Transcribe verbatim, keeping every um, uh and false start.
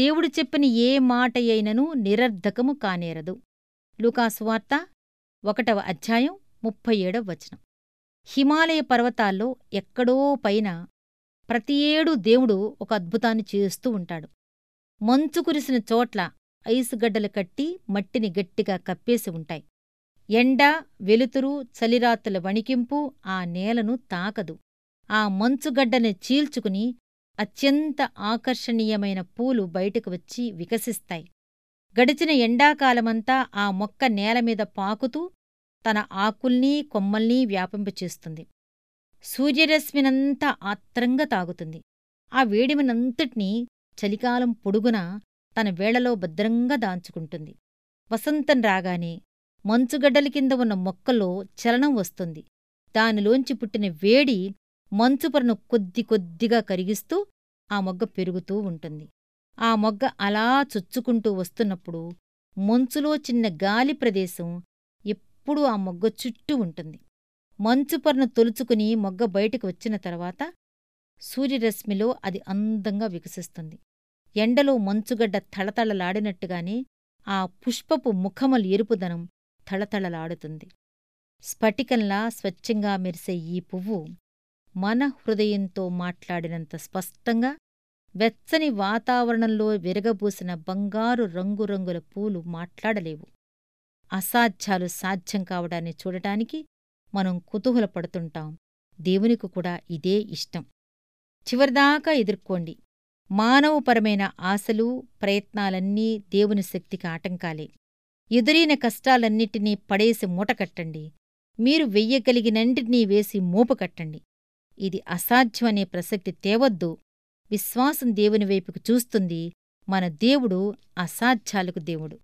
దేవుడు చెప్పిన ఏ మాట అయినను నిరర్ధకము కానేరదు. లూకాసువార్త ఒకటవ అధ్యాయం ముప్పై ఏడవ వచనం. హిమాలయ పర్వతాల్లో ఎక్కడో పైన ప్రతి ఏడూ దేవుడు ఒక అద్భుతాన్ని చేస్తూ ఉంటాడు. మంచు కురిసిన చోట్ల ఐసుగడ్డలు కట్టి మట్టిని గట్టిగా కప్పేసి ఉంటాయి. ఎండ, వెలుతురు, చలిరాత్రుల వణికింపు ఆ నేలను తాకదు. ఆ మంచుగడ్డని చీల్చుకుని అత్యంత ఆకర్షణీయమైన పూలు బయటకు వచ్చి వికసిస్తాయి. గడిచిన ఎండాకాలమంతా ఆ మొక్క నేలమీద పాకుతూ తన ఆకుల్నీ కొమ్మల్నీ వ్యాపింపచేస్తుంది. సూర్యరశ్మినంతా ఆత్రంగా తాగుతుంది. ఆ వేడిమనంతటినీ చలికాలం పొడుగునా తన వేళలో భద్రంగా దాంచుకుంటుంది. వసంతం రాగానే మంచుగడ్డల కింద ఉన్న మొక్కలో చలనం వస్తుంది. దానిలోంచి పుట్టిన వేడి మంచుపొరను కొద్ది కొద్దిగా కరిగిస్తూ ఆ మొగ్గ పెరుగుతూ ఉంటుంది. ఆ మొగ్గ అలా చొచ్చుకుంటూ వస్తున్నప్పుడు మంచులో చిన్న గాలి ప్రదేశం ఎప్పుడూ ఆ మొగ్గ చుట్టూ ఉంటుంది. మంచుపొరను తొలుచుకుని మొగ్గ బయటకు వచ్చిన తర్వాత సూర్యరశ్మిలో అది అందంగా వికసిస్తుంది. ఎండలో మంచుగడ్డ తళతళలాడినట్టుగానే ఆ పుష్పపు ముఖముల ఎరుపుదనం తళతళలాడుతుంది. స్ఫటికంలా స్వచ్ఛంగా మెరిసే ఈ పువ్వు మన హృదయంతో మాట్లాడినంత స్పష్టంగా వెచ్చని వాతావరణంలో విరగబూసిన బంగారు రంగురంగుల పూలు మాట్లాడలేవు. అసాధ్యాలు సాధ్యం కావడాన్ని చూడటానికి మనం కుతూహలపడుతుంటాం. దేవునికి కూడా ఇదే ఇష్టం. చివరిదాకా ఎదుర్కోండి. మానవపరమైన ఆశలు, ప్రయత్నాలన్నీ దేవుని శక్తికి ఆటంకాలే. ఎదురైన కష్టాలన్నిటినీ పడేసి మూటకట్టండి. మీరు వెయ్యగలిగినంటినీ వేసి మోపుకట్టండి. ఇది అసాధ్యమనే ప్రసక్తి తేవద్దు. విశ్వాసం దేవుని వైపుకు చూస్తుంది. మన దేవుడు అసాధ్యాలకు దేవుడు.